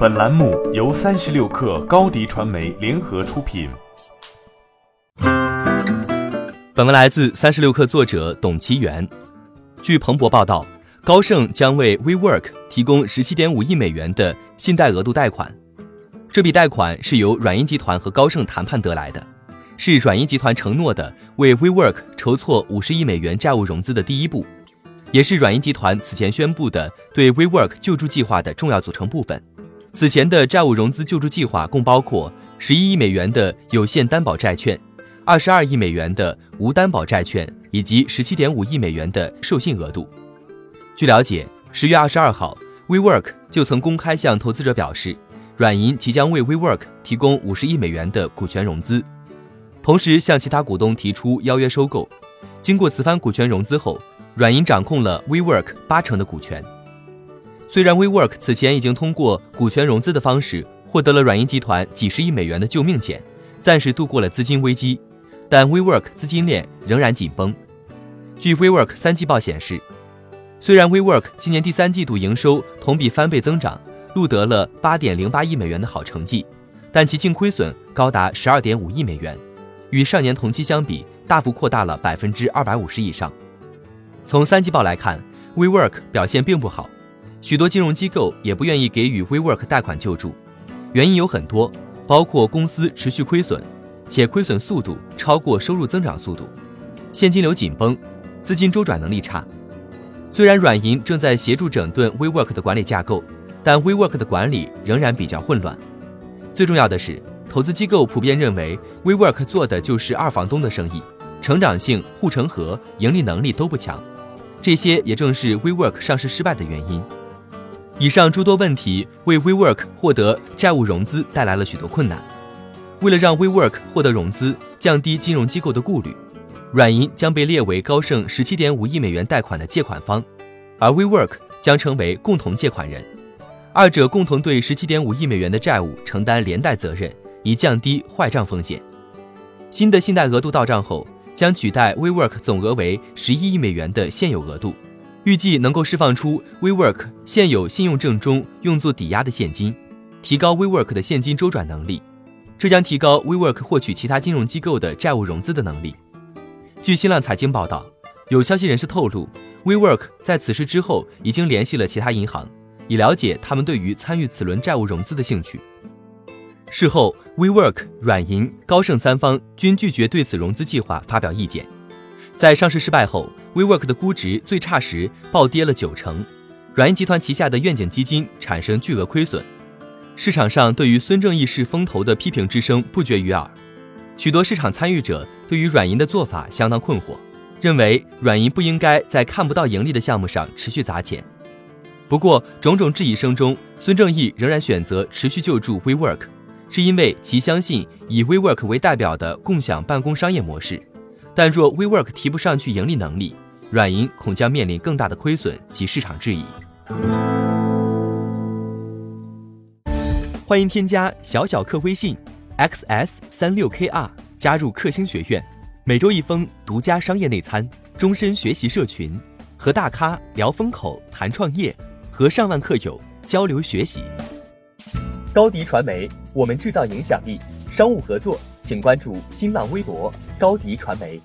本栏目由36氪高迪传媒联合出品。本文来自36氪作者董其元。据彭博报道，高盛将为 WeWork 提供 17.5 亿美元的信贷额度贷款。这笔贷款是由软银集团和高盛谈判得来的，是软银集团承诺的为 WeWork 筹措50亿美元债务融资的第一步，也是软银集团此前宣布的对 WeWork 救助计划的重要组成部分。此前的债务融资救助计划共包括11亿美元的有限担保债券、22亿美元的无担保债券以及 17.5 亿美元的授信额度。据了解 ,10 月22号 ,WeWork 就曾公开向投资者表示，软银即将为 WeWork 提供50亿美元的股权融资，同时向其他股东提出邀约收购。经过此番股权融资后，软银掌控了 WeWork 80%的股权。虽然 WeWork 此前已经通过股权融资的方式获得了软银集团几十亿美元的救命钱，暂时度过了资金危机，但 WeWork 资金链仍然紧绷。据 WeWork 三季报显示，虽然 WeWork 今年第三季度营收同比翻倍增长，录得了 8.08 亿美元的好成绩，但其净亏损高达 12.5 亿美元，与上年同期相比大幅扩大了 250% 以上。从三季报来看， WeWork 表现并不好，许多金融机构也不愿意给予 WeWork 贷款救助，原因有很多，包括公司持续亏损，且亏损速度超过收入增长速度，现金流紧绷，资金周转能力差。虽然软银正在协助整顿 WeWork 的管理架构，但 WeWork 的管理仍然比较混乱。最重要的是，投资机构普遍认为 WeWork 做的就是二房东的生意，成长性、护城河、盈利能力都不强，这些也正是 WeWork 上市失败的原因。以上诸多问题为 WeWork 获得债务融资带来了许多困难。为了让 WeWork 获得融资，降低金融机构的顾虑，软银将被列为高盛 17.5 亿美元贷款的借款方，而 WeWork 将成为共同借款人，二者共同对 17.5 亿美元的债务承担连带责任，以降低坏账风险。新的信贷额度到账后，将取代 WeWork 总额为11亿美元的现有额度，预计能够释放出 WeWork 现有信用证中用作抵押的现金，提高 WeWork 的现金周转能力，这将提高 WeWork 获取其他金融机构的债务融资的能力。据新浪财经报道，有消息人士透露， WeWork 在此事之后已经联系了其他银行，以了解他们对于参与此轮债务融资的兴趣。事后 WeWork、软银、高盛三方均拒绝对此融资计划发表意见。在上市失败后， WeWork 的估值最差时暴跌了90%，软银集团旗下的愿景基金产生巨额亏损。市场上对于孙正义式风投的批评之声不绝于耳，许多市场参与者对于软银的做法相当困惑，认为软银不应该在看不到盈利的项目上持续砸钱。不过，种种质疑声中，孙正义仍然选择持续救助 WeWork， 是因为其相信以 WeWork 为代表的共享办公商业模式。但若 WeWork 提不上去盈利能力，软银恐将面临更大的亏损及市场质疑。欢迎添加小小客微信 XS36KR 加入客星学院，每周一封独家商业内参，终身学习社群，和大咖聊风口谈创业，和上万客友交流学习。高迪传媒，我们制造影响力。商务合作请关注新浪微博高迪传媒。